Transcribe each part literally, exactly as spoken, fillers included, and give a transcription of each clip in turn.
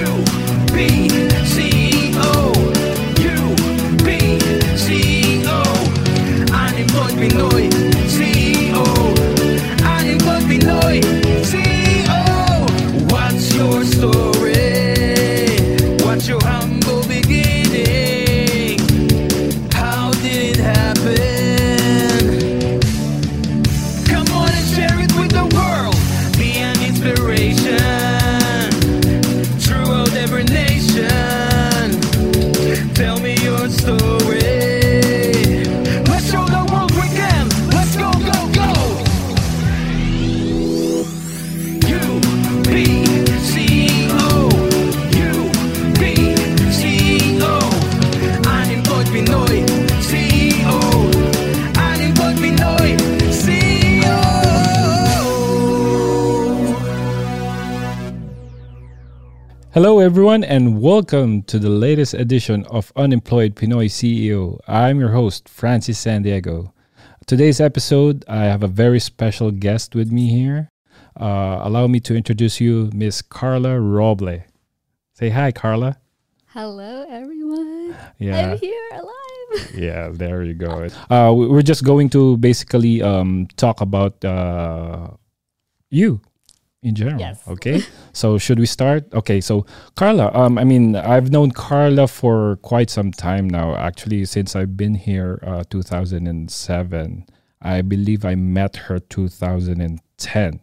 U P C E O, U P C E O, Unemployed Pinoy C E O, Unemployed Pinoy C E O. What's your story? What's your humble beginning? How did it happen? Come on and share it with the world. Be an inspiration. Tell me your story. Let's show the world we can. Let's go, go, go. U P C E O, U P C E O, Unemployed Pinoy C E O, Unemployed Pinoy C E O. Hello everyone and welcome to the latest edition of Unemployed Pinoy C E O. I'm your host, Francis San Diego. Today's episode, I have a very special guest with me here. Uh, allow me to introduce you, Miss Carla Roble. Say hi, Carla. Hello, everyone. Yeah. I'm here alive. Yeah, there you go. Uh, we're just going to basically um, talk about uh, you. In general, yes. Okay. So should we start? Okay, so Carla, um, I mean, I've known Carla for quite some time now. Actually, since I've been here, uh, two thousand seven, I believe I met her two thousand ten,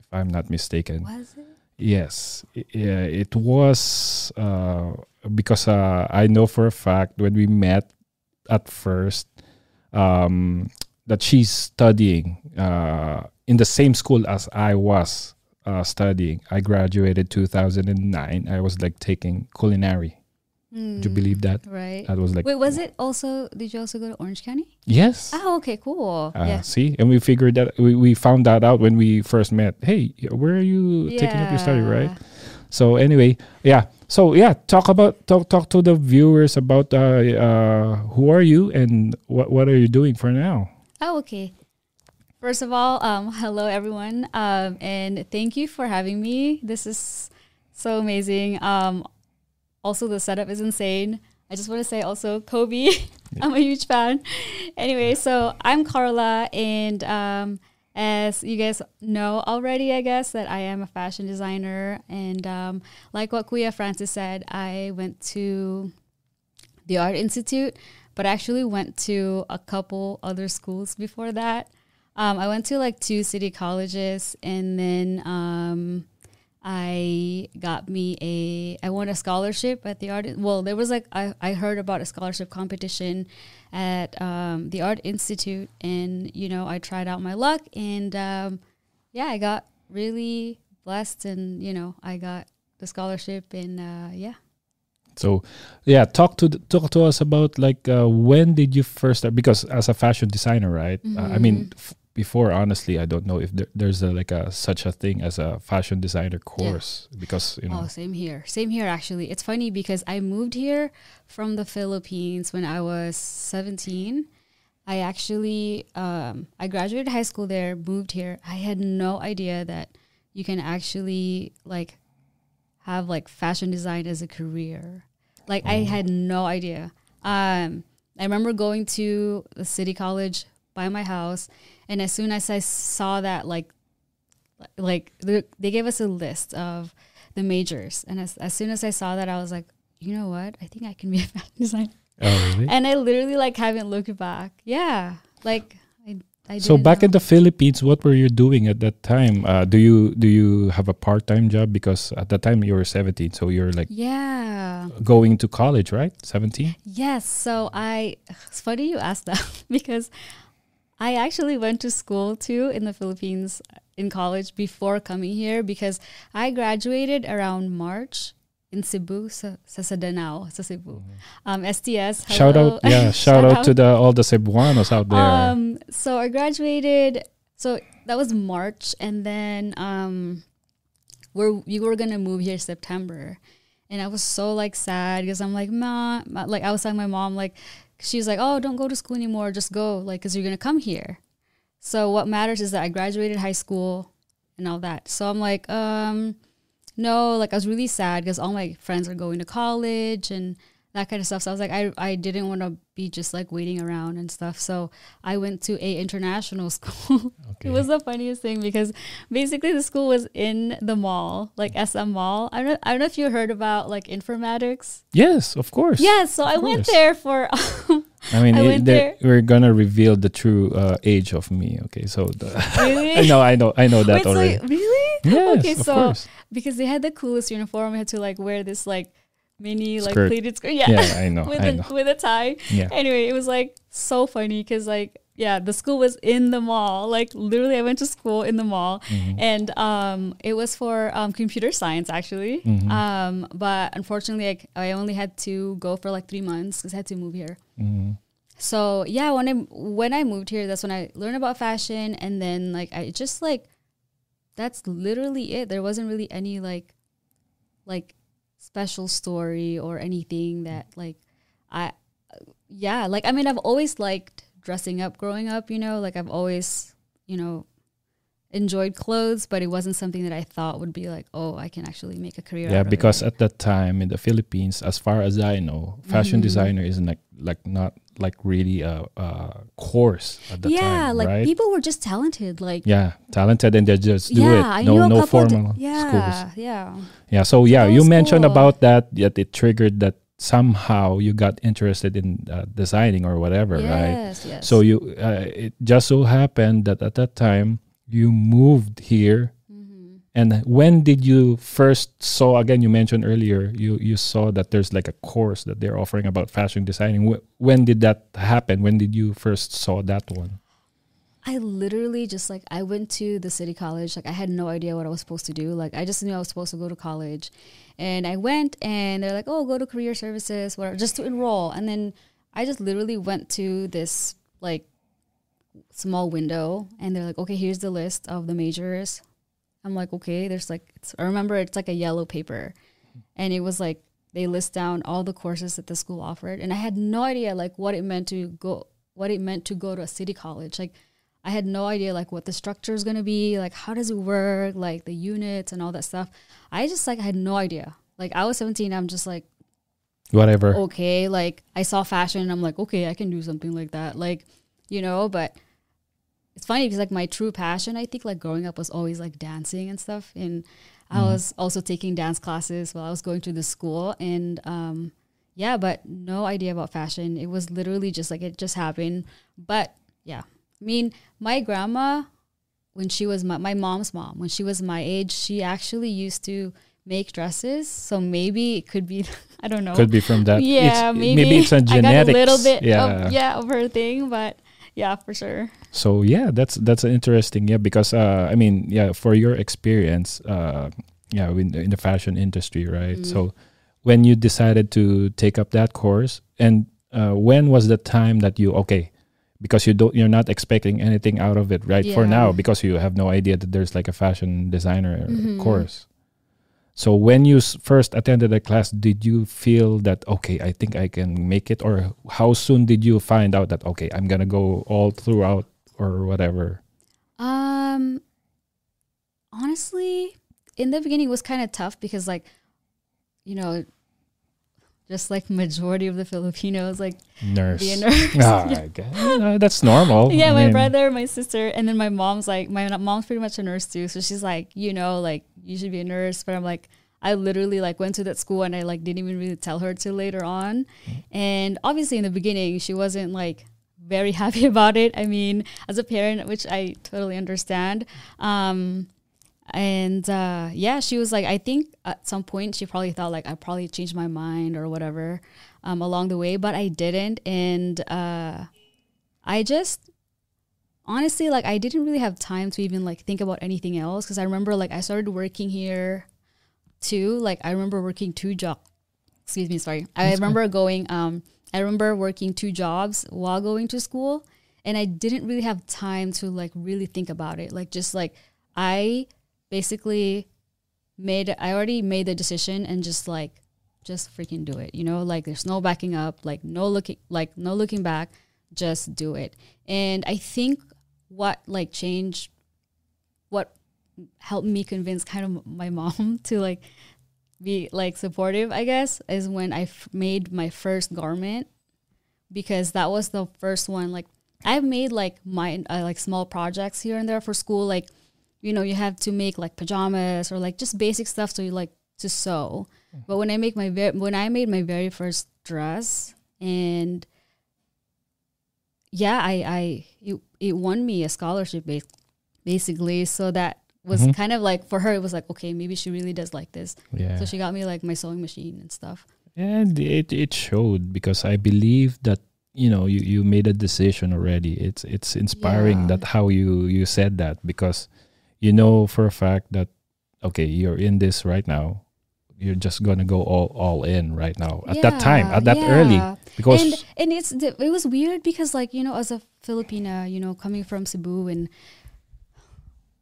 if I'm not mistaken. Was it? Yes, it, yeah, it was uh, because uh, I know for a fact when we met at first um, that she's studying uh, in the same school as I was. Uh, studying. I graduated two thousand nine. I was like taking culinary. Mm, do you believe that? Right. That was like. Wait, was it also? Did you also go to Orange County? Yes. Oh, okay, cool. Uh, yeah. See, and we figured that we, we found that out when we first met. Hey, where are you yeah. taking up your study? Right. So anyway, yeah. So yeah, talk about talk talk to the viewers about uh, uh, who are you and what what are you doing for now? Oh, okay. First of all, um, hello, everyone, um, and thank you for having me. This is so amazing. Um, also, the setup is insane. I just want to say also, Kobe, I'm a huge fan. Anyway, so I'm Carla, and um, as you guys know already, I guess, that I am a fashion designer. And um, like what Kuya Francis said, I went to the Art Institute, but I actually went to a couple other schools before that. Um, I went to like two city colleges, and then um, I got me a, I won a scholarship at the Art, well, there was like, I, I heard about a scholarship competition at um, the Art Institute, and, you know, I tried out my luck, and um, yeah, I got really blessed, and, you know, I got the scholarship, and uh, yeah. So, yeah, talk to the, talk to us about like uh, when did you first start? Because as a fashion designer, right? Mm-hmm. Uh, I mean, f- before honestly, I don't know if there, there's a, like a such a thing as a fashion designer course yeah. because you know. Oh, same here, same here. Actually, it's funny because I moved here from the Philippines when I was seventeen. I actually um, I graduated high school there, moved here. I had no idea that you can actually like. have like fashion design as a career. Like oh. I had no idea. Um, I remember going to the city college by my house, and as soon as I saw that, like, like the, they gave us a list of the majors, and as, as soon as I saw that, I was like, you know what? I think I can be a fashion designer. Oh, really? And I literally like haven't looked back. Yeah, like. So back know. in the Philippines, what were you doing at that time? Uh, do you do you have a part-time job? Because at that time you were seventeen, so you're like yeah going to college, right? seventeen? Yes. So I, it's funny you asked that because I actually went to school too in the Philippines in college before coming here because I graduated around March. In Cebu, sa, sa Denao, sa Cebu. Um, S T S. Hello. Shout out, yeah, shout, shout out, out to the all the Cebuanos out there. Um, so I graduated. So that was March, and then um, we're you were gonna move here September, and I was so like sad because I'm like, ma, ma, like I was telling my mom, like she's like, oh, don't go to school anymore, just go, like, cause you're gonna come here. So what matters is that I graduated high school and all that. So I'm like, um. No, like I was really sad because all my friends are going to college and that kind of stuff. So I was like, I, I didn't want to be just like waiting around and stuff. So I went to a international school. Okay. It was the funniest thing because basically the school was in the mall, like S M Mall. I don't, I don't know if you heard about like informatics. Yes, of course. Yes. Yeah, so I went there for... Um, I mean, I it, there, we're going to reveal the true uh, age of me. Okay, so... Really? no, I know, I know that Wait, already. So, really? Yes, okay, of so, course. Because they had the coolest uniform. I had to like wear this like... mini skirt. Like pleated skirt, yeah, yeah I know, with, I a, know. with a tie. Yeah. Anyway, it was like so funny because like yeah, the school was in the mall. Like literally, I went to school in the mall, mm-hmm. and um, it was for um, computer science actually. Mm-hmm. Um, but unfortunately, I, I only had to go for like three months because I had to move here. Mm-hmm. So yeah, when I when I moved here, that's when I learned about fashion, and then like I just like that's literally it. There wasn't really any like like. special story or anything that like I yeah like I mean I've always liked dressing up growing up, you know, like I've always, you know, enjoyed clothes, but it wasn't something that I thought would be like, oh, I can actually make a career yeah out because of it. At that time in the Philippines, as far as I know, fashion mm-hmm. designer isn't like like not like really a, a course at the yeah, time yeah like right? people were just talented like yeah talented and they just do yeah, it I no no formal yeah, schools yeah yeah so yeah you mentioned cool. about that yet it triggered that somehow you got interested in uh, designing or whatever yes, right yes. so you uh, it just so happened that at that time you moved here mm-hmm. and when did you first saw again you mentioned earlier you you saw that there's like a course that they're offering about fashion designing. Wh when did that happen? When did you first saw that one? I literally just like I went to the city college, like I had no idea what I was supposed to do, like I just knew I was supposed to go to college and I went and they're like, oh, go to career services whatever, just to enroll, and then I just literally went to this like small window and they're like, okay, here's the list of the majors. I'm like, okay, there's like it's, I remember it's like a yellow paper and it was like they list down all the courses that the school offered and I had no idea like what it meant to go what it meant to go to a city college. Like I had no idea like what the structure is going to be, like how does it work, like the units and all that stuff. I just like had no idea. Like I was seventeen, I'm just like whatever. Okay, like I saw fashion and I'm like, okay, I can do something like that. Like you know, but it's funny because like my true passion, I think like growing up was always like dancing and stuff. And mm-hmm. I was also taking dance classes while I was going to the school and um, yeah, but no idea about fashion. It was literally just like, it just happened. But yeah, I mean, my grandma, when she was my, my mom's mom, when she was my age, she actually used to make dresses. So maybe it could be, I don't know. Could be from that. Yeah, it's, maybe, maybe it's a genetics. I got a little bit yeah. Of, yeah, of her thing, but... yeah, for sure. So yeah, that's that's interesting. Yeah, because uh, I mean, yeah, for your experience, uh, yeah, in, in the fashion industry, right? Mm. So when you decided to take up that course, and uh, when was the time that you okay? Because you don't, you're not expecting anything out of it, right? Yeah. For now, because you have no idea that there's like a fashion designer mm-hmm. course. So when you first attended the class, did you feel that, okay, I think I can make it? Or how soon did you find out that, okay, I'm going to go all throughout or whatever? Um, honestly, in the beginning it was kind of tough because like, you know, just like majority of the Filipinos, like nurse. Be a nurse. Ah, yeah. I guess. No, that's normal. Yeah, I my mean. brother, my sister, and then my mom's like, my mom's pretty much a nurse too. So she's like, you know, like you should be a nurse. But I'm like, I literally like went to that school and I like didn't even really tell her till later on. Mm-hmm. And obviously in the beginning, she wasn't like very happy about it. I mean, as a parent, which I totally understand. Um, And uh, yeah, she was like, I think at some point she probably thought like I probably changed my mind or whatever um, along the way, but I didn't. And uh, I just honestly, like I didn't really have time to even like think about anything else because I remember like I started working here too. Like I remember working two jobs. Excuse me, sorry. That's I remember good. going, um, I remember working two jobs while going to school and I didn't really have time to like really think about it. Like just like I... basically made I already made the decision and just like just freaking do it, you know, like there's no backing up, like no looking like no looking back, just do it. And I think what like changed what helped me convince kind of my mom to like be like supportive, I guess, is when I f made my first garment, because that was the first one. Like I've made like my uh, like small projects here and there for school. Like, you know, you have to make like pajamas or like just basic stuff. So you like to sew. Mm-hmm. But when I make my very, when I made my very first dress, and yeah, I, I, it, it won me a scholarship base, basically. So that was mm-hmm. kind of like, for her, it was like, okay, maybe she really does like this. Yeah. So she got me like my sewing machine and stuff. And it, it showed, because I believe that, you know, you, you made a decision already. It's, it's inspiring yeah. that how you, you said that, because you know, for a fact that, okay, you're in this right now. You're just gonna go all all in right now at yeah, that time, at that yeah. early, because and, and it's the, it was weird because, like, you know, as a Filipina, you know, coming from Cebu, and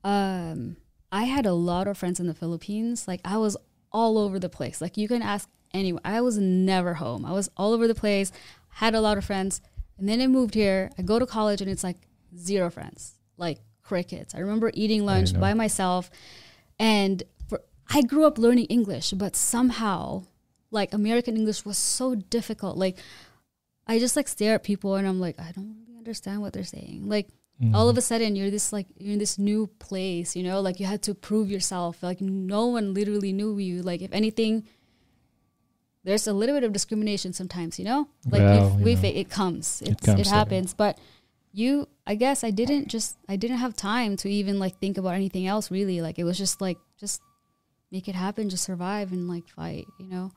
um I had a lot of friends in the Philippines. Like I was all over the place. Like you can ask anyone. I was never home. I was all over the place. Had a lot of friends, and then I moved here. I go to college, and it's like zero friends, like crickets. I remember eating lunch by myself, and I grew up learning English, but somehow, like, American English was so difficult. Like, I just, like, stare at people, and I'm like, I don't really understand what they're saying. Like, mm-hmm. all of a sudden, you're this, like, you're in this new place, you know? Like, you had to prove yourself. Like, no one literally knew you. Like, if anything, there's a little bit of discrimination sometimes, you know? Like, well, if we know. It comes. It's, it comes. It happens. But you, I guess I didn't just, I didn't have time to even, like, think about anything else, really. Like, it was just, like, just... make it happen, just survive and like fight, you know?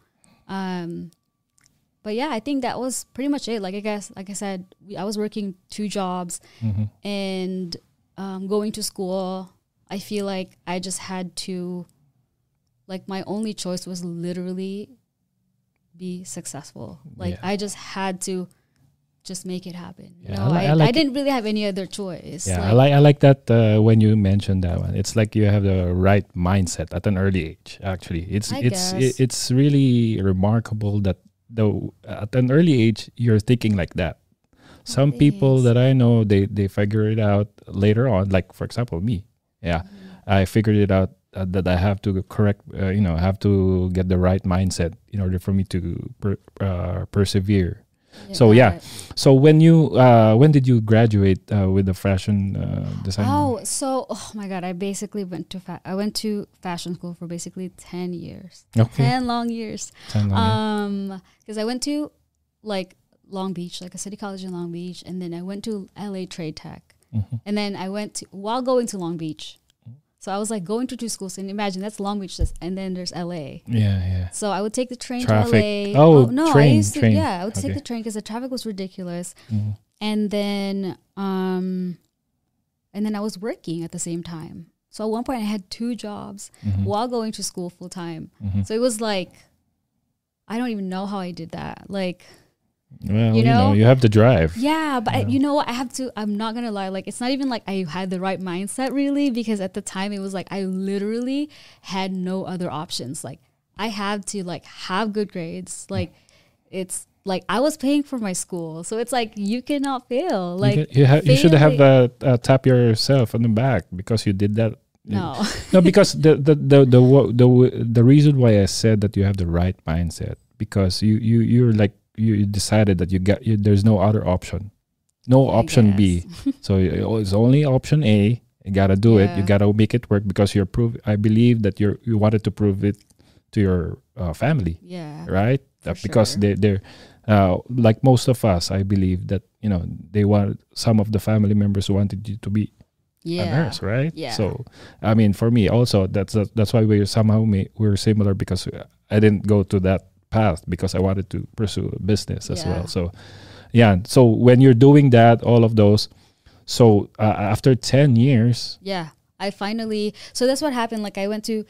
Um, but yeah, I think that was pretty much it. Like I guess, like I said, we, I was working two jobs mm-hmm. and um, going to school. I feel like I just had to, like my only choice was literally be successful. Like yeah. I just had to just make it happen. Yeah, you know, I, like, I, I, like I didn't really have any other choice. Yeah, like, I like I like that uh, when you mentioned that one. It's like you have the right mindset at an early age. Actually, it's I it's it, it's really remarkable that though at an early age you're thinking like that. Some Thanks. people that I know they they figure it out later on. Like for example, me. Yeah, mm-hmm. I figured it out uh, that I have to correct. Uh, you know, have to get the right mindset in order for me to per, uh, persevere. You so yeah, it. so when you uh, when did you graduate uh, with the fashion uh, design? Oh, so oh my God, I basically went to fa I went to fashion school for basically ten years, okay. ten long years. Ten long um, because I went to like Long Beach, like a city college in Long Beach, and then I went to L A Trade Tech, mm-hmm. and then I went to, while going to Long Beach. So I was like going to two schools, and imagine that's Long Beach, and then there's L A. Yeah, yeah. So I would take the train Traffic. to L A. Oh, oh no, train, I used to, train. Yeah, I would okay. take the train because the traffic was ridiculous. Mm-hmm. And then, um, and then I was working at the same time. So at one point I had two jobs mm-hmm. while going to school full time. Mm-hmm. So it was like, I don't even know how I did that. Like, well, you know, you know, you have to drive. Yeah, but yeah. I, you know what? I have to, I'm not going to lie. Like, it's not even like I had the right mindset, really, because at the time it was like, I literally had no other options. Like, I have to like have good grades. Like, it's like I was paying for my school. So it's like, you cannot fail. Like, you, can, you, ha you should have uh, uh, tap yourself on the back because you did that. No, no, because the, the, the, the, the, the reason why I said that you have the right mindset, because you, you, you're like, you decided that you got you, there's no other option, no option B. So it's only option A. You gotta do yeah. it. You gotta make it work because you're prove. I believe that you you wanted to prove it to your uh, family. Yeah. Right. Uh, because sure. they they're uh, like most of us. I believe that you know they want some of the family members wanted you to be yeah. a nurse, right? Yeah. So I mean, for me also that's that's why we somehow may, we're similar because I didn't go to that path because I wanted to pursue business as yeah. well. So yeah, so when you're doing that, all of those, so uh, after ten years, yeah, I finally, so that's what happened. Like I went to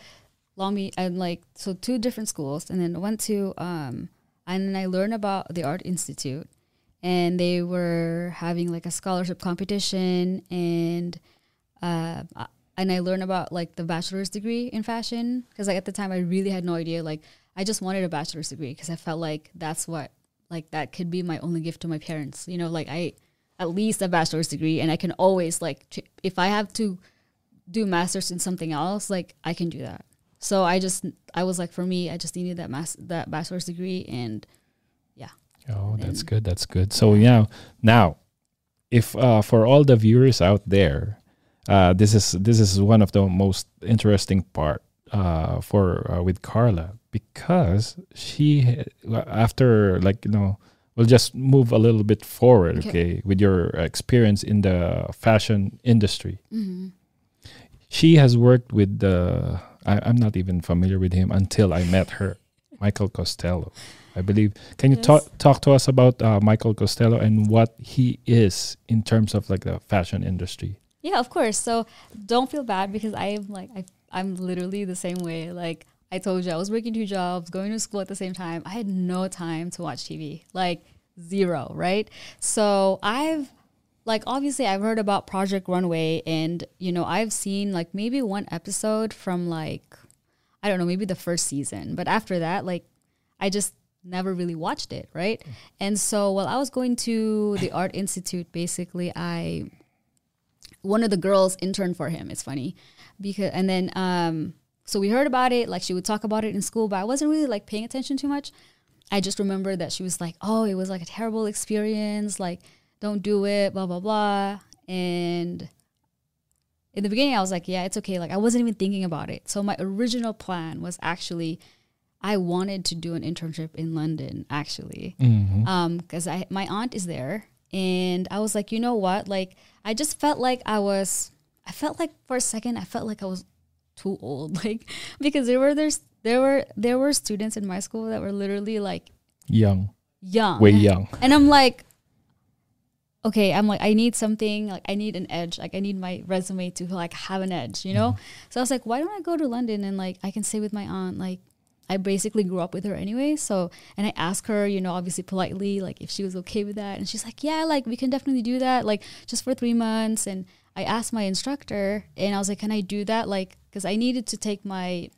Long Beach and like so two different schools, and then went to um and then I learned about the Art Institute, and they were having like a scholarship competition, and uh and I learned about like the bachelor's degree in fashion, because like at the time I really had no idea. Like I just wanted a bachelor's degree because I felt like that's what, like that could be my only gift to my parents. You know, like I, at least a bachelor's degree, and I can always like, if I have to do masters in something else, like I can do that. So I just, I was like, for me, I just needed that mas that bachelor's degree, and yeah. Oh, that's and, good. That's good. So yeah, now, if uh, for all the viewers out there, uh, this is this is one of the most interesting part uh, for uh, with Carla, because she, after like you know, we'll just move a little bit forward, okay, okay with your experience in the fashion industry. Mm-hmm. She has worked with the. I, I'm not even familiar with him until I met her, Michael Costello, I believe. Can you yes. talk talk to us about uh, Michael Costello and what he is in terms of like the fashion industry? Yeah, of course. So don't feel bad because I'm like I, I'm literally the same way. Like I told you, I was working two jobs, going to school at the same time. I had no time to watch T V, like zero, right? So I've like, obviously, I've heard about Project Runway, and, you know, I've seen, like, maybe one episode from, like, I don't know, maybe the first season. But after that, like, I just never really watched it, right? Mm. And so while I was going to the Art Institute, basically, I, one of the girls interned for him. It's funny. because And then, um, so we heard about it. Like, she would talk about it in school, but I wasn't really, like, paying attention too much. I just remember that she was like, oh, it was, like, a terrible experience, like, don't do it, blah, blah, blah. And in the beginning, I was like, yeah, it's okay. Like, I wasn't even thinking about it. So my original plan was actually, I wanted to do an internship in London, actually. Mm-hmm. Um, because I my aunt is there. And I was like, you know what? Like, I just felt like I was, I felt like for a second, I felt like I was too old. Like, because there were, there's, there were, there were students in my school that were literally like. Young. Young. Way young. And I'm like. Okay, I'm like, I need something, like, I need an edge. Like, I need my resume to, like, have an edge, you know? Mm -hmm. So I was like, why don't I go to London and, like, I can stay with my aunt? Like, I basically grew up with her anyway. So, and I asked her, you know, obviously politely, like, if she was okay with that. And she's like, yeah, like, we can definitely do that, like, just for three months. And I asked my instructor, and I was like, can I do that? Like, because I needed to take my,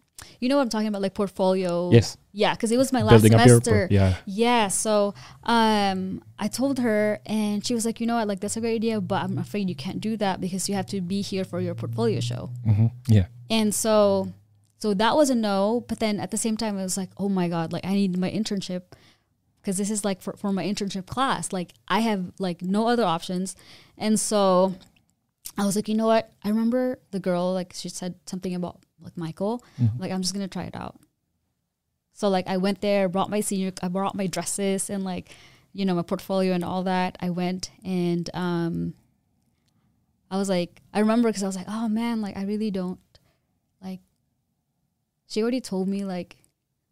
you know what I'm talking about, like, portfolio. Yes. Yeah, because it was my last semester. Yeah. Yeah. So um, I told her, and she was like, you know what, like, that's a great idea, but I'm afraid you can't do that because you have to be here for your portfolio show. Mm-hmm. Yeah. And so, so that was a no. But then at the same time, it was like, oh my God, like, I need my internship because this is like for, for my internship class. Like, I have like no other options. And so I was like, you know what? I remember the girl, like, she said something about like Michael. Mm-hmm. Like, I'm just going to try it out. So, like, I went there, brought my senior, I brought my dresses and, like, you know, my portfolio and all that. I went and um, I was, like, I remember because I was, like, oh, man, like, I really don't, like, she already told me, like,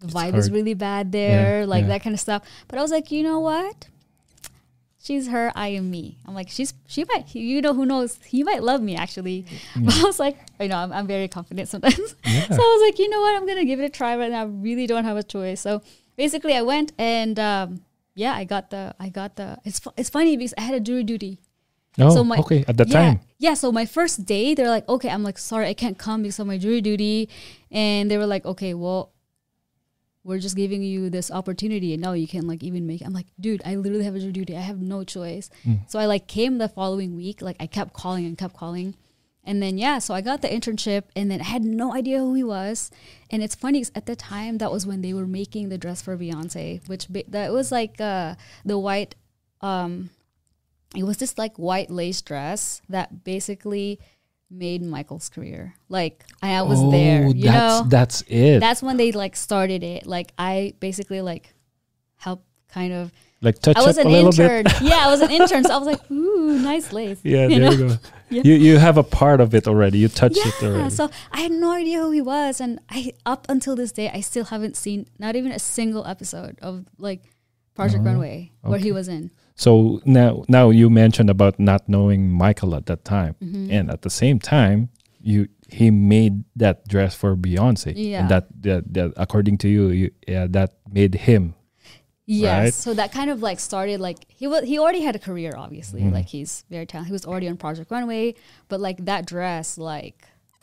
the it's vibe hard. is really bad there, yeah, like, yeah. that kind of stuff. But I was, like, you know what? She's her, I am me. I'm, like, she's, she might, you know, who knows? He might love me, actually. Mm. But I was, like, I know, I'm, I'm very confident sometimes. Yeah. So I was like, you know what? I'm going to give it a try right now. I really don't have a choice. So basically I went and, um, yeah, I got the, I got the, it's fu it's funny because I had a jury duty. Oh, so my, okay. At the yeah, time. Yeah. So my first day, they're like, okay, I'm like, sorry, I can't come because of my jury duty. And they were like, okay, well, we're just giving you this opportunity. And now you can like even make it. I'm like, dude, I literally have a jury duty. I have no choice. Mm. So I like came the following week. Like I kept calling and kept calling. And then, yeah, so I got the internship and then I had no idea who he was. And it's funny, because at the time, that was when they were making the dress for Beyonce, which be that was like uh, the white, um, it was this like white lace dress that basically made Michael's career. Like I was oh, there, you that's, know? That's it. That's when they like started it. Like I basically like helped kind of. Like touch I was up an a intern. Bit. Yeah, I was an intern. So I was like, ooh, nice lace. Yeah, you there know? you go. Yeah. You you have a part of it already. You touched yeah, it already. So I had no idea who he was, and I up until this day I still haven't seen not even a single episode of like Project oh, Runway okay. where he was in. So now now you mentioned about not knowing Michael at that time, mm-hmm. and at the same time you he made that dress for Beyonce. Yeah, and that, that that according to you, you yeah, that made him. Yes, right. So that kind of like started like he was he already had a career, obviously. Mm. Like he's very talented. He was already on Project Runway, but like that dress like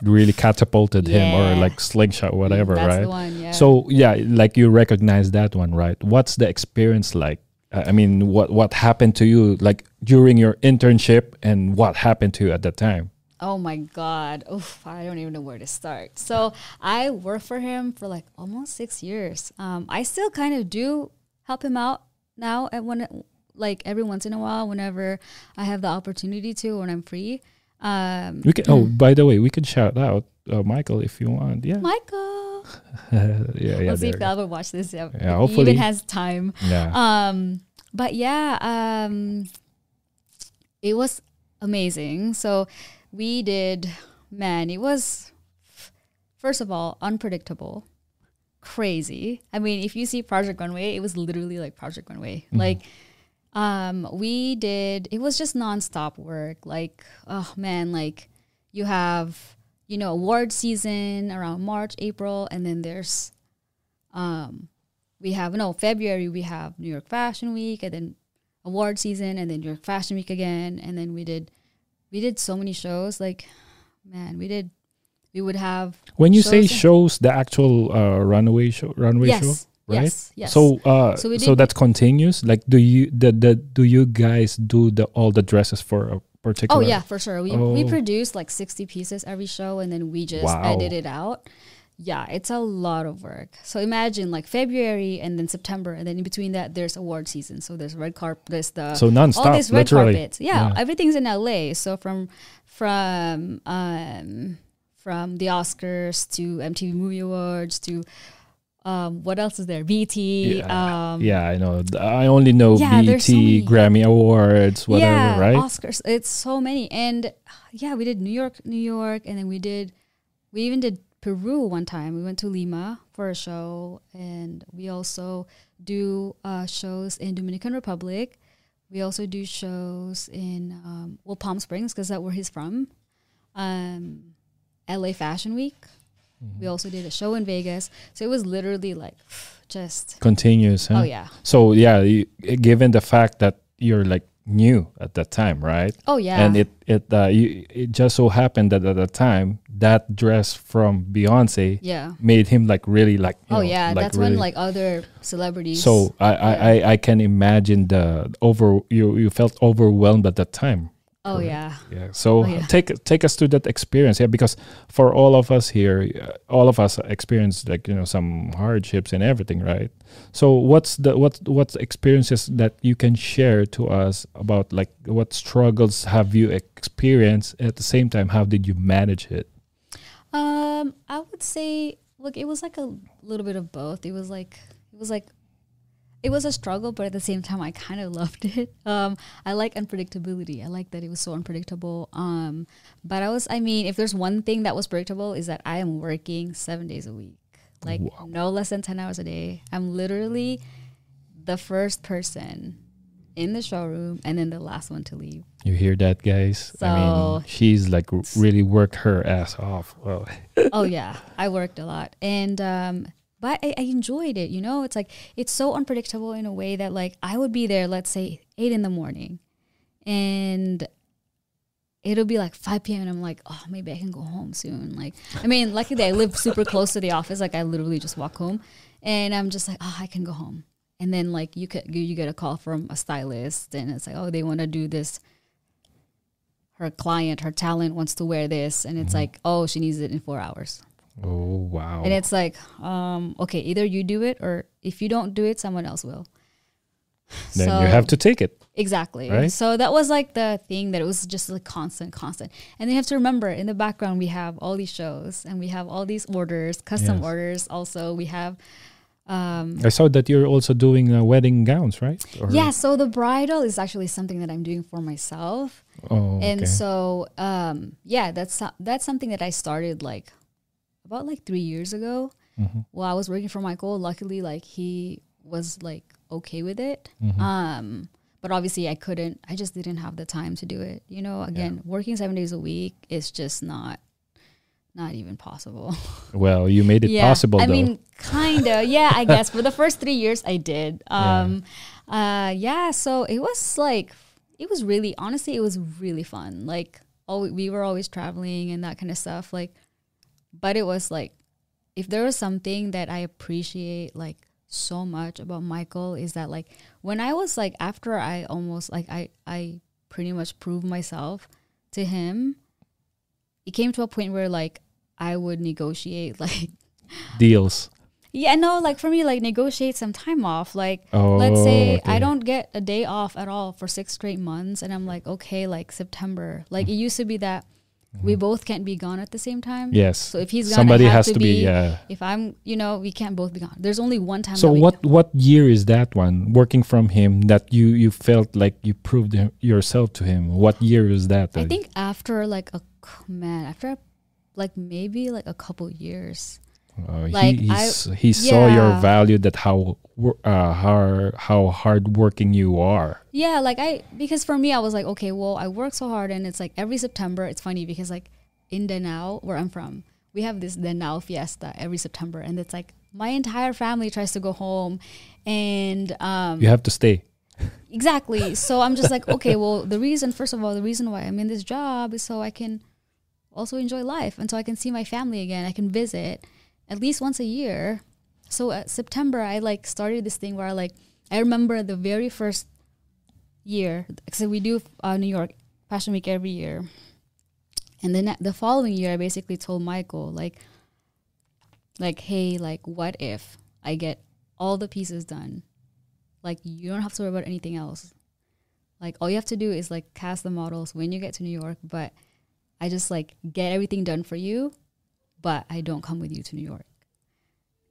really catapulted yeah. him, or like slingshot, whatever. That's right. The one, yeah. So yeah, like you recognize that one, right? What's the experience like? I mean, what what happened to you like during your internship, and what happened to you at that time? Oh my God. Oof, I don't even know where to start. So I worked for him for like almost six years. Um, I still kind of do help him out now at one, like every once in a while, whenever I have the opportunity to, when I'm free. Um, we can, oh, by the way, we can shout out uh, Michael if you want. Yeah, Michael. yeah, yeah. We'll see if Albert watch this. Yeah, yeah, hopefully he even has time. Yeah. Um, but yeah, um, it was amazing. So we did, man, it was, first of all, unpredictable, crazy. I mean, if you see Project Runway, it was literally like Project Runway. Mm-hmm. Like, um, we did, it was just nonstop work. Like, oh man, like you have, you know, award season around March, April, and then there's, um, we have, no, February, we have New York Fashion Week, and then award season, and then New York Fashion Week again, and then we did, we did so many shows, like, man, we did, we would have. When you shows say shows, the actual uh, runway show, runway yes, show, right? Yes, yes. So, uh, so, so that's continuous. Like, do you, the, the, do you guys do the, all the dresses for a particular? Oh yeah, for sure. We, oh. we produce like sixty pieces every show, and then we just wow. edit it out. Yeah, it's a lot of work. So imagine like February and then September, and then in between that there's award season. So there's red carpet, there's the so nonstop, all this red literally. carpet. Yeah, yeah, everything's in L A. So from from um, from the Oscars to M T V Movie Awards to um, what else is there? B E T. Yeah, um, yeah, I know. I only know yeah, B E T, so Grammy Awards, whatever. Yeah, right? Oscars. It's so many, and yeah, we did New York, New York, and then we did, we even did Peru one time. We went to Lima for a show, and we also do uh, shows in Dominican Republic. We also do shows in, um, well, Palm Springs, because that's where he's from. Um, L A Fashion Week. Mm-hmm. We also did a show in Vegas. So it was literally like just continuous. Huh? Oh, yeah. So, yeah, you, given the fact that you're like new at that time, right? Oh yeah. And it it uh, you, it just so happened that at the time that dress from Beyonce yeah made him like really like you oh know, yeah like that's really when like other celebrities. So I, yeah. I, I I can imagine the over you you felt overwhelmed at that time. Oh right? yeah. Yeah. So oh, yeah. take take us to that experience, yeah, because for all of us here, all of us experienced like you know some hardships and everything, right? So what's the what what's experiences that you can share to us about like what struggles have you experienced? At the same time, how did you manage it? Um, I would say, look, it was like a little bit of both. It was like it was like. It was a struggle, but at the same time, I kind of loved it. Um, I like unpredictability. I like that it was so unpredictable. Um, but I was, I mean, if there's one thing that was predictable is that I am working seven days a week. Like, wow. no less than ten hours a day. I'm literally the first person in the showroom and then the last one to leave. You hear that, guys? So, I mean, she's like really worked her ass off. Wow. Oh, yeah. I worked a lot. And, um, but I, I enjoyed it, you know? It's like, it's so unpredictable in a way that like, I would be there, let's say eight in the morning, and it'll be like five P M and I'm like, oh, maybe I can go home soon. Like, I mean, luckily I live super close to the office. Like I literally just walk home, and I'm just like, oh, I can go home. And then like, you could, you get a call from a stylist, and it's like, oh, they want to do this. Her client, her talent wants to wear this. And it's mm-hmm. like, oh, she needs it in four hours. Oh, wow. And it's like, um, okay, either you do it, or if you don't do it, someone else will. Then so, you have to take it. Exactly. Right? So that was like the thing that it was just like constant, constant. And then you have to remember, in the background, we have all these shows, and we have all these orders, custom yes. orders also. We have... Um, I saw that you're also doing uh, wedding gowns, right? Or yeah, so the bridal is actually something that I'm doing for myself. Oh, And okay. so, um, yeah, that's that's something that I started like... about like three years ago, mm-hmm. while I was working for Michael. Luckily, like he was like okay with it. Mm-hmm. Um, but obviously, I couldn't. I just didn't have the time to do it. You know, again, yeah. working seven days a week is just not, not even possible. Well, you made it yeah. possible. I though. mean, kind of. Yeah, I guess for the first three years, I did. Um, yeah. Uh, yeah. So it was like, it was really, honestly, it was really fun. Like, oh, we were always traveling and that kind of stuff. Like. But it was like, if there was something that I appreciate like so much about Michael is that like when I was like, after I almost like I, I pretty much proved myself to him, it came to a point where like I would negotiate like deals. Yeah, no, like for me, like negotiate some time off. Like, oh, let's say okay. I don't get a day off at all for six straight months. And I'm like, okay, like September. Like mm-hmm. it used to be that mm-hmm. we both can't be gone at the same time. Yes. So if he's gone, somebody has to, to be, be, yeah. If I'm, you know, we can't both be gone. There's only one time. So what, what year is that one, working from him, that you, you felt like you proved him, yourself to him? What year is that? I think after like a, man, after like maybe like a couple years. Uh, like he I, he yeah. saw your value, that how uh, how how hard working you are. Yeah, like I because for me I was like, okay, well I work so hard, and it's like every September. It's funny because like in Denao, where I'm from, we have this Denao fiesta every September, and it's like my entire family tries to go home, and um, you have to stay. Exactly. So I'm just like, okay, well the reason, first of all, the reason why I'm in this job is so I can also enjoy life, and so I can see my family again. I can visit at least once a year. So at September, I like started this thing where I like, I remember the very first year, so we do uh, New York Fashion Week every year. And then the following year, I basically told Michael like, like, hey, like what if I get all the pieces done? Like you don't have to worry about anything else. Like all you have to do is like cast the models when you get to New York, but I just like get everything done for you, but I don't come with you to New York.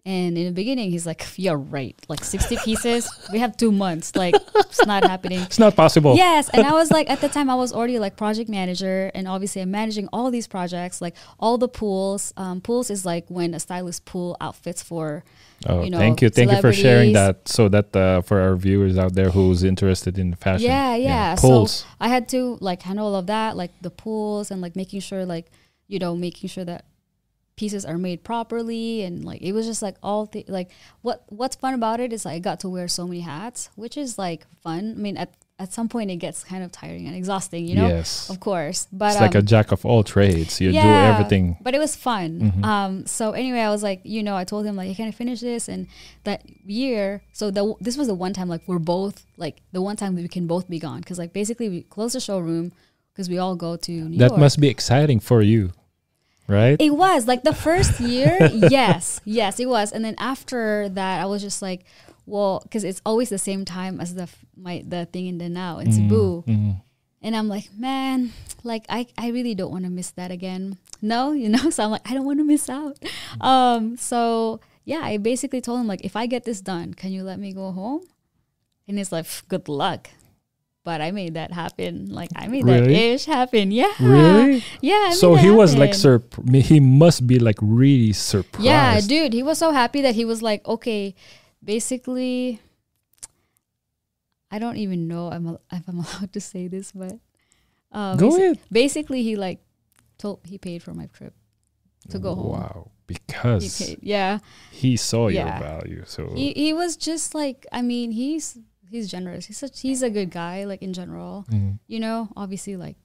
And in the beginning, he's like, yeah, right. Like sixty pieces, we have two months. Like, it's not happening. It's not possible. Yes. And I was like, at the time, I was already like project manager. And obviously, I'm managing all these projects, like all the pools. Um, pools is like when a stylist pool outfits for, oh, you know, thank you. Thank you for sharing that. So that uh, for our viewers out there who's interested in fashion. Yeah, yeah. yeah. Pools. So I had to like handle all of that, like the pools and like making sure, like, you know, making sure that pieces are made properly. And like it was just like all the like what what's fun about it is like I got to wear so many hats, which is like fun. I mean at, at some point it gets kind of tiring and exhausting, you know. Yes, of course. But it's um, like a jack of all trades. You yeah, do everything, but it was fun. Mm-hmm. Um so anyway, I was like, you know, I told him like, can I finish this? And that year, so the this was the one time like we're both like the one time that we can both be gone, because like basically we close the showroom because we all go to New York. That must be exciting for you, right? It was like the first year. Yes, yes, it was. And then after that, I was just like, well, because it's always the same time as the f my the thing in Denao in mm, Cebu, mm. and I'm like, man, like I I really don't want to miss that again. No, you know. So I'm like, I don't want to miss out. Um, so yeah, I basically told him like, if I get this done, can you let me go home? And he's like, good luck. But I made that happen. Like I made really? that ish happen. Yeah. Really? Yeah. I so he happen. was like, sur he must be like really surprised. Yeah, dude. He was so happy that he was like, okay, basically, I don't even know I'm if I'm allowed to say this, but um, go basi ahead. Basically, he like told he paid for my trip to go wow. home. Wow. Because he paid, yeah, he saw yeah. your value. So he he was just like, I mean, he's. He's generous. He's such. He's a good guy, like in general. Mm-hmm. You know, obviously, like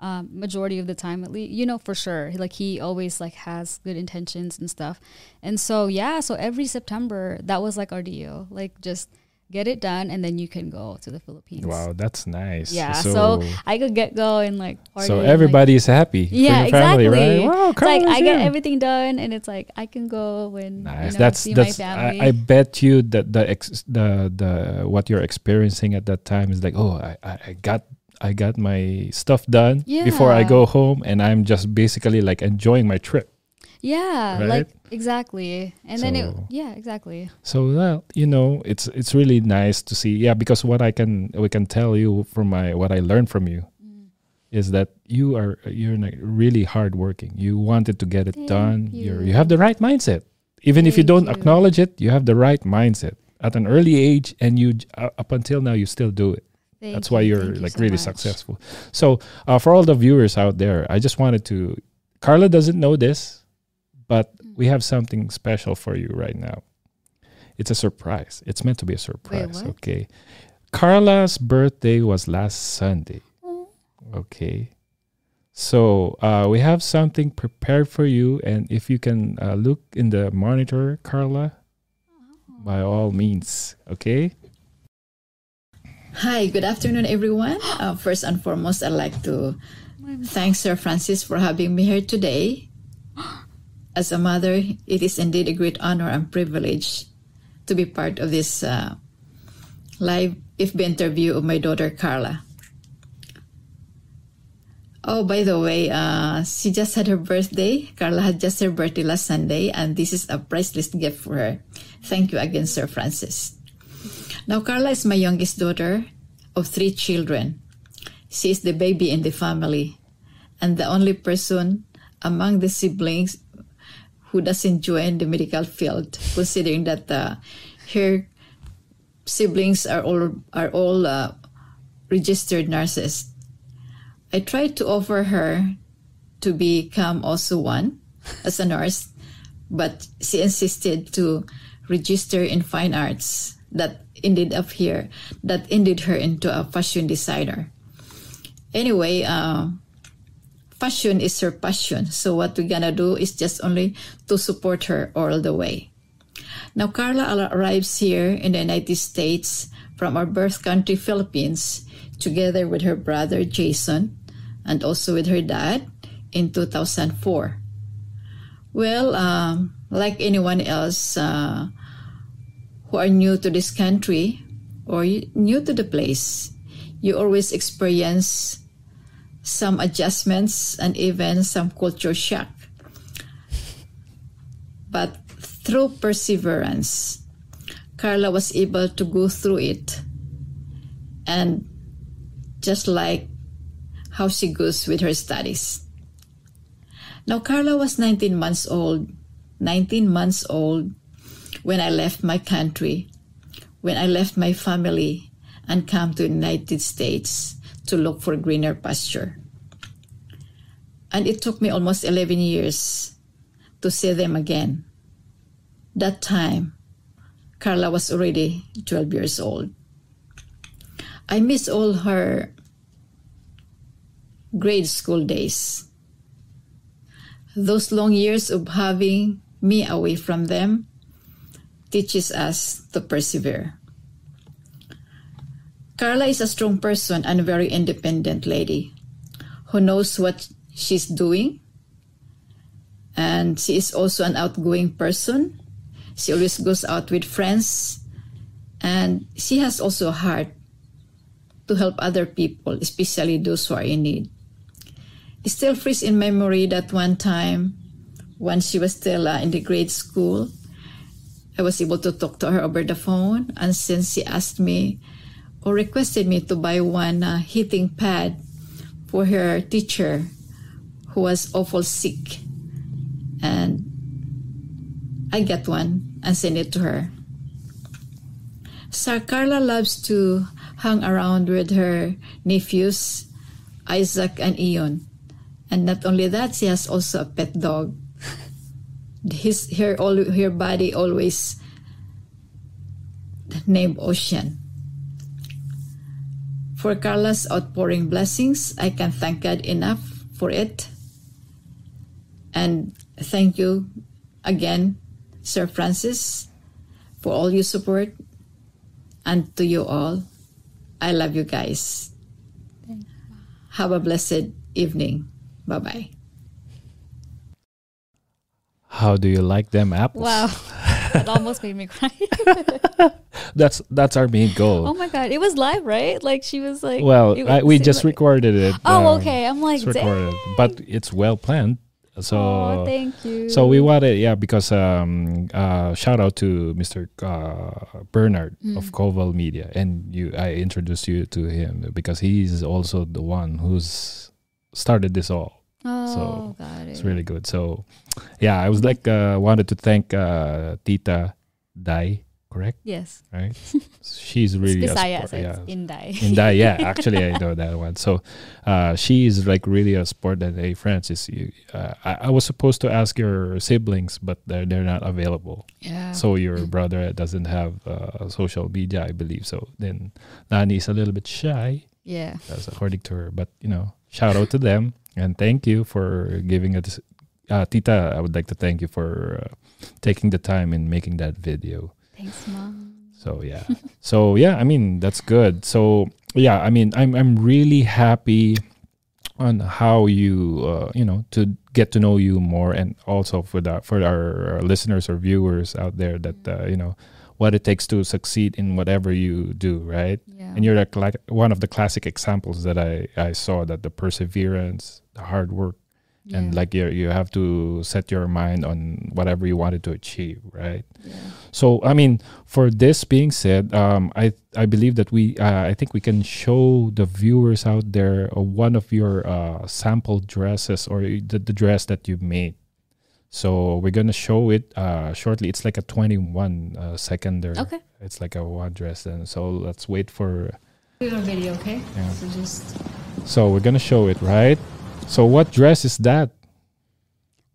um, majority of the time, at least, you know, for sure. Like he always like has good intentions and stuff. And so yeah, so every September that was like our deal. Like just get it done, and then you can go to the Philippines. Wow, that's nice. Yeah, so, so I could get go and like. Party so everybody is like, happy. Yeah, for your family, exactly. Right? Wow, come it's like I get everything done, and it's like I can go when nice. You know, that's, see that's, my family. I, I bet you that the ex, the the what you're experiencing at that time is like, oh, I I got I got my stuff done yeah. before I go home, and I'm just basically like enjoying my trip. Yeah, right? Like exactly. And so, then it yeah, exactly. So well, you know, it's it's really nice to see. Yeah, because what I can we can tell you from my what I learned from you mm. is that you are you're really hard working. You wanted to get it Thank done. You. You're you have the right mindset. Even Thank if you don't you. acknowledge it, you have the right mindset at an early age, and you uh, up until now you still do it. Thank That's you. why you're Thank like you so really much. successful. So, uh, for all the viewers out there, I just wanted to Carla doesn't know this, but we have something special for you right now. It's a surprise. It's meant to be a surprise. Wait, okay. Carla's birthday was last Sunday. Mm. Okay. So uh, we have something prepared for you. And if you can uh, look in the monitor, Carla, oh. by all means. Okay. Hi, good afternoon, everyone. Uh, first and foremost, I'd like to Thanks, Sir Francis, for having me here today. As a mother, it is indeed a great honor and privilege to be part of this uh, live I F B interview of my daughter, Carla. Oh, by the way, uh, she just had her birthday. Carla had just her birthday last Sunday, and this is a priceless gift for her. Thank you again, Sir Francis. Now, Carla is my youngest daughter of three children. She is the baby in the family and the only person among the siblings who doesn't join the medical field, considering that uh, her siblings are all, are all uh, registered nurses. I tried to offer her to become also one as a nurse, but she insisted to register in fine arts. That ended up here, that ended her into a fashion designer. Anyway, uh, fashion is her passion. So what we're going to do is just only to support her all the way. Now, Carla arrives here in the United States from our birth country, Philippines, together with her brother, Jason, and also with her dad in two thousand four. Well, um, like anyone else uh, who are new to this country or new to the place, you always experience some adjustments and even some culture shock. But through perseverance, Carla was able to go through it. And just like how she goes with her studies. Now, Carla was nineteen months old, nineteen months old when I left my country, when I left my family, and come to the United States to look for greener pasture. And it took me almost eleven years to see them again. That time, Carla was already twelve years old. I miss all her grade school days. Those long years of having me away from them teaches us to persevere. Carla is a strong person and a very independent lady who knows what she's doing. And she is also an outgoing person. She always goes out with friends. And she has also a heart to help other people, especially those who are in need. It still frees in memory that one time when she was still uh, in the grade school, I was able to talk to her over the phone. And since she asked me, or requested me to buy one uh, heating pad for her teacher who was awful sick. And I got one and sent it to her. Sir Carla loves to hang around with her nephews, Isaac and Ion. And not only that, she has also a pet dog. His, her, all, her body always named Ocean. For Carla's outpouring blessings, I can't thank God enough for it. And thank you again, Sir Francis, for all your support. And to you all, I love you guys. Thank you. Have a blessed evening. Bye-bye. How do you like them apples? Wow. It almost made me cry. that's that's our main goal. Oh my God, it was live, right? Like she was like, well, it, I, we just like, recorded it. Oh, um, okay. I'm like, recorded, but it's well planned. So oh, thank you. So we wanted, yeah, because um, uh, shout out to Mister Uh, Bernard mm. of Koval Media, and you, I introduced you to him because he's also the one who's started this all. Oh, so got it. It's really good. So, yeah, I was like, uh, wanted to thank uh, Tita Dai, correct? Yes. Right? She's really a sport, yeah. Inday. Inday, yeah. Actually, I know that one. So, uh, she is like really a sport that, hey, Francis, you, uh, I, I was supposed to ask your siblings, but they're, they're not available. Yeah. So, your brother doesn't have uh, social media, I believe. So, then Nani is a little bit shy. Yeah. That's according to her. But, you know, shout out to them. And thank you for giving us, uh, Tita, I would like to thank you for uh, taking the time and making that video. Thanks, Mom. So, yeah. so, yeah, I mean, that's good. So, yeah, I mean, I'm I'm really happy on how you, uh, you know, to get to know you more, and also for that, for our listeners or viewers out there, that uh, you know, what it takes to succeed in whatever you do, right? Yeah. And you're like, like one of the classic examples that I, I saw, that the perseverance, the hard work, yeah. and like you you have to set your mind on whatever you wanted to achieve, right? Yeah. So, I mean, for this being said, um, I I believe that we, uh, I think we can show the viewers out there uh, one of your uh, sample dresses, or the, the dress that you made. So we're going to show it uh, shortly. It's like a twenty-one second there. Okay. It's like a one dress. And so let's wait for... little video, okay? Yeah. So, just... so we're going to show it, right? So what dress is that?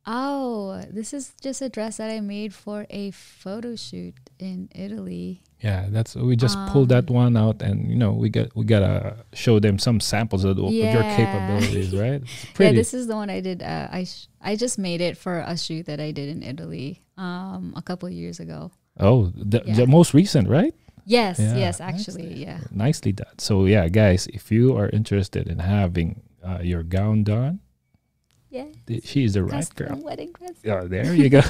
Oh, this is just a dress that I made for a photo shoot in Italy. Yeah, that's we just um, pulled that one out, and you know, we got we gotta show them some samples of yeah. your capabilities, right? It's pretty. Yeah, this is the one I did. Uh, I sh I just made it for a shoot that I did in Italy um, a couple of years ago. Oh, the, yeah. the most recent, right? Yes, yeah, yes, actually, nicely, yeah. Nicely done. So yeah, guys, if you are interested in having uh, your gown done. Yeah, she's the right girl. Wedding dress. Oh, there you go.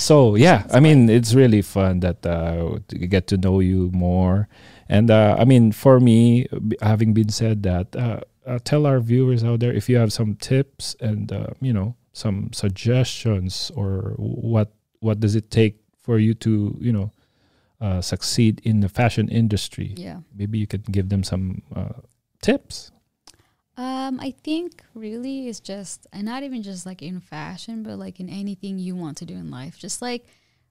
So yeah, I mean, it's really fun that uh, to get to know you more, and uh, I mean, for me, having been said that, uh, uh, tell our viewers out there if you have some tips and uh, you know, some suggestions, or what what does it take for you to, you know, uh, succeed in the fashion industry. Yeah, maybe you could give them some uh, tips. Um, I think really it's just, and not even just like in fashion, but like in anything you want to do in life, just like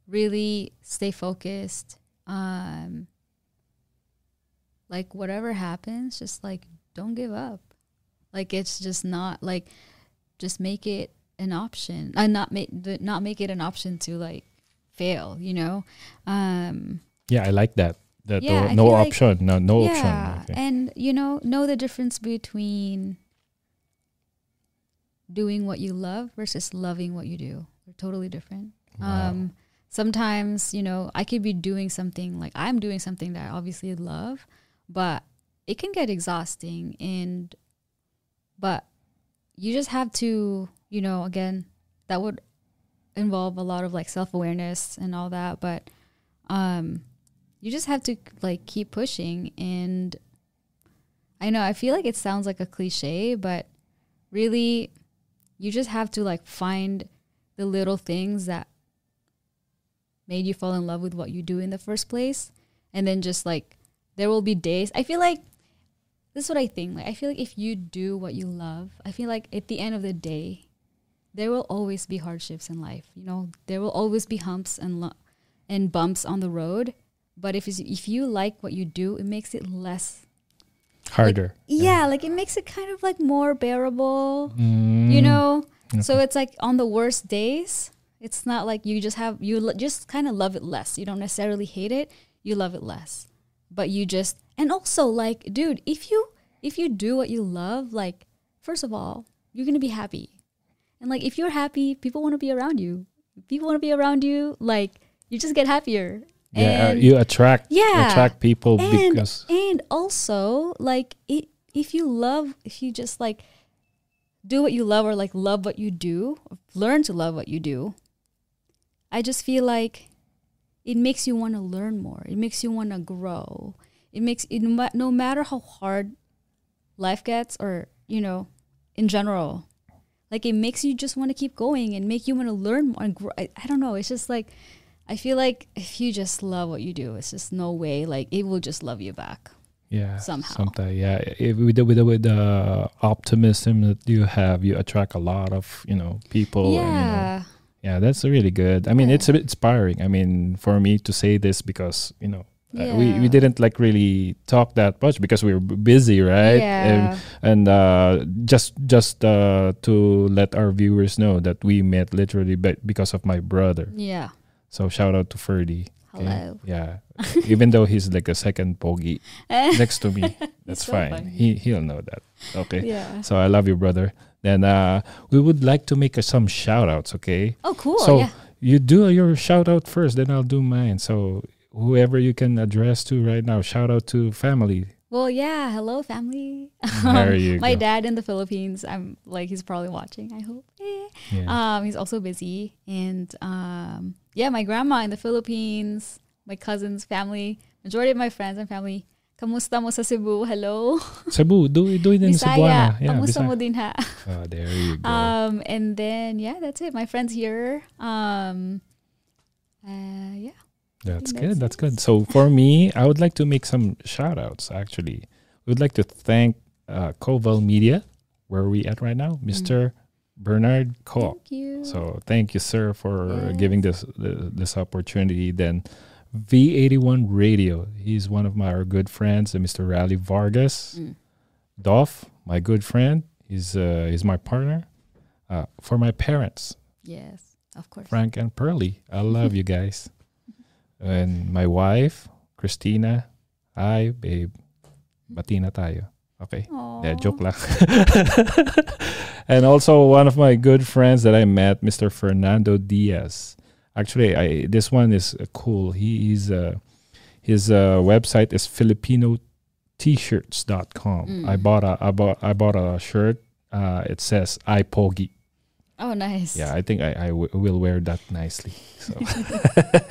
really stay focused. Um, like whatever happens, just like don't give up. Like it's just not like, just make it an option, and uh, not make not make it an option to like fail. You know. Um, yeah, I like that. That yeah, no option, like, no no yeah, option. Okay. And you know, know the difference between doing what you love versus loving what you do. They're totally different. Wow. Um, sometimes, you know, I could be doing something like I'm doing something that I obviously love, but it can get exhausting. And but you just have to, you know, again, that would involve a lot of like self-awareness and all that. But um, you just have to like keep pushing. And I know, I feel like it sounds like a cliche, but really you just have to like find the little things that made you fall in love with what you do in the first place. And then just like, there will be days. I feel like this is what I think. Like, I feel like if you do what you love, I feel like at the end of the day, there will always be hardships in life. You know, there will always be humps and, lo and bumps on the road. But if it's, if you like what you do, it makes it less harder. Like, yeah, yeah, like it makes it kind of like more bearable, mm. you know. Okay. So it's like on the worst days, it's not like you just have you just kind of love it less. You don't necessarily hate it, you love it less. But you just and also like, dude, if you if you do what you love, like first of all, you're gonna be happy, and like if you're happy, people want to be around you. People want to be around you. Like you just get happier. Yeah, uh, you attract yeah. attract people and, because and also like it, if you love if you just like do what you love or like love what you do, learn to love what you do. I just feel like it makes you want to learn more. It makes you want to grow. It makes it no matter how hard life gets, or you know, in general, like it makes you just want to keep going and make you want to learn more and grow. I, I don't know. It's just like. I feel like if you just love what you do, it's just no way, like, it will just love you back. Yeah. Somehow. Sometime, yeah. If, with the, with the, with the optimism that you have, you attract a lot of, you know, people. Yeah. And, you know, yeah, that's really good. I mean, yeah. it's a bit inspiring. I mean, for me to say this because, you know, yeah. uh, we, we didn't, like, really talk that much because we were busy, right? Yeah. And, and uh, just, just uh, to let our viewers know that we met literally be because of my brother. Yeah. So shout out to Ferdy. Hello. Okay? Yeah. Even though he's like a second pogi next to me. That's so fine. Funny. He he'll know that. Okay. Yeah. So I love you, brother. Then uh we would like to make uh, some shout outs, okay? Oh cool. So yeah. you do your shout out first, then I'll do mine. So whoever you can address to right now, shout out to family. Well, yeah. Hello, family. There you My go. dad in the Philippines. I'm like, he's probably watching, I hope. Eh. Yeah. Um, he's also busy. And um, yeah, my grandma in the Philippines, my cousins, family, majority of my friends and family. Kamusta mo sa Cebu? Hello. Cebu, do do it in Cebuana. Yeah, kamusta mo din ha? Oh, there you go. Um, and then yeah, that's it. My friends here. Um, uh, yeah. That's good. That's good. So for me, I would like to make some shout outs, actually. We would like to thank uh, Koval Media. Where are we at right now? Mister Mm. Bernard Koch. Thank you. So thank you, sir, for yes. giving this uh, this opportunity. Then V eighty-one Radio. He's one of my our good friends, uh, Mister Rally Vargas. Mm. Dolph, my good friend. He's, uh, he's my partner. Uh, for my parents. Yes, of course. Frank and Pearly. I love you guys. And my wife, Christina. Hi, babe. Bati na tayo. Okay. Yeah, joke lang. And also one of my good friends that I met, Mister Fernando Diaz. Actually, I this one is uh, cool. He is uh, his uh, website is filipino t shirts dot com. Mm. I bought a I bought I bought a shirt. Uh, it says I Pogi. Oh, nice. Yeah, I think I, I w will wear that nicely. So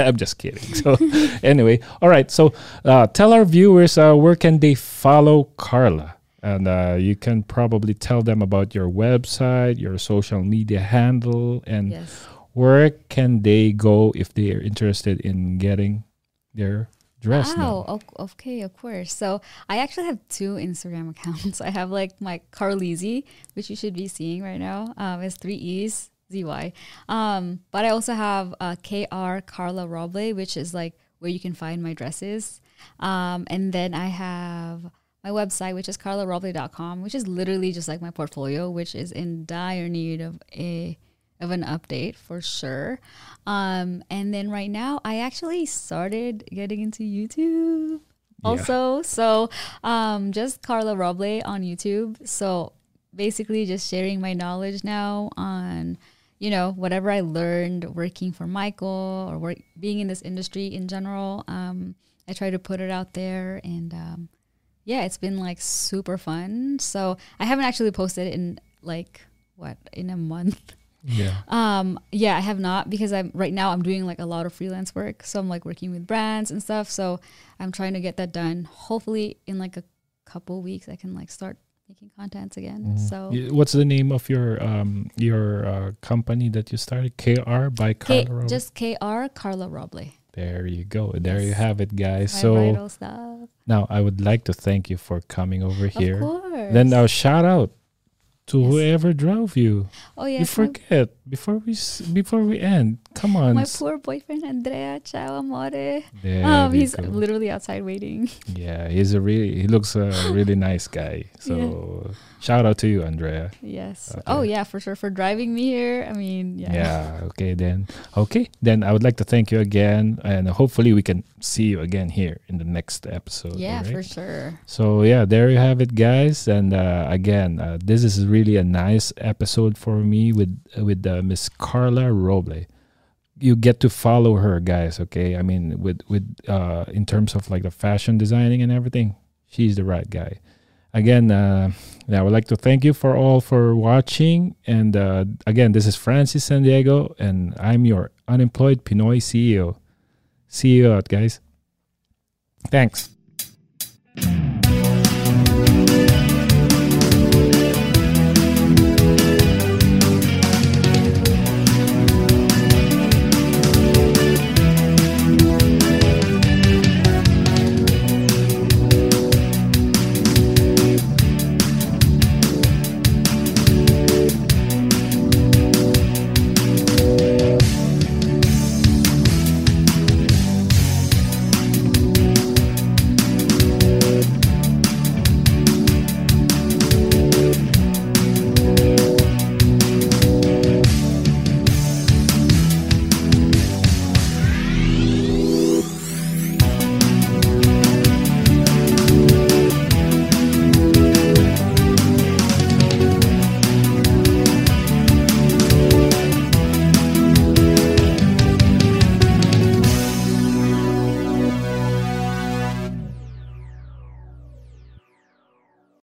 I'm just kidding. So anyway, all right. So uh, tell our viewers uh, where can they follow Carla? And uh, you can probably tell them about your website, your social media handle, and yes. where can they go if they are interested in getting their dress now. Oh, okay, of course. So I actually have two Instagram accounts. I have like my Carleezy, which you should be seeing right now. Um, it's three E's, Z Y. Um, but I also have uh, K R Carla Roble, which is like where you can find my dresses. Um, and then I have my website, which is carla roble dot com, which is literally just like my portfolio, which is in dire need of a of an update for sure. Um, and then right now I actually started getting into YouTube also. Yeah. So um, just Carla Roble on YouTube. So basically just sharing my knowledge now on, you know, whatever I learned working for Michael or work, being in this industry in general. Um, I try to put it out there and um, yeah, it's been like super fun. So I haven't actually posted in like, what, in a month. Yeah. Um, yeah, I have not because I'm right now I'm doing like a lot of freelance work. So I'm like working with brands and stuff. So I'm trying to get that done. Hopefully in like a couple weeks, I can like start making contents again. Mm. So what's the name of your, um, your, uh, company that you started? K R by Carla K Roble? Just K R Carla Roble. There you go. There yes. you have it, guys. My so stuff. Now I would like to thank you for coming over here. Of course. Then I'll shout out. To yes. whoever drove you. Oh yeah. You forget before we s before we end. Come on. My poor boyfriend Andrea, ciao amore. Um, he's go. literally outside waiting. Yeah, he's a really he looks a really nice guy. So yeah. Shout out to you, Andrea. Yes. Okay. Oh yeah, for sure for driving me here. I mean, yeah. Yeah. Okay then. Okay then. I would like to thank you again, and hopefully we can see you again here in the next episode. Yeah, right? For sure. So yeah, there you have it, guys. And uh, again, uh, this is really. Really a nice episode for me with with uh, Miss Carla Roble. You get to follow her, guys. Okay, I mean, with with uh, in terms of like the fashion designing and everything, she's the right guy. Again, uh, I would like to thank you for all for watching. And uh, again, this is Francis San Diego, and I'm your unemployed Pinoy C E O. See you out, guys. Thanks.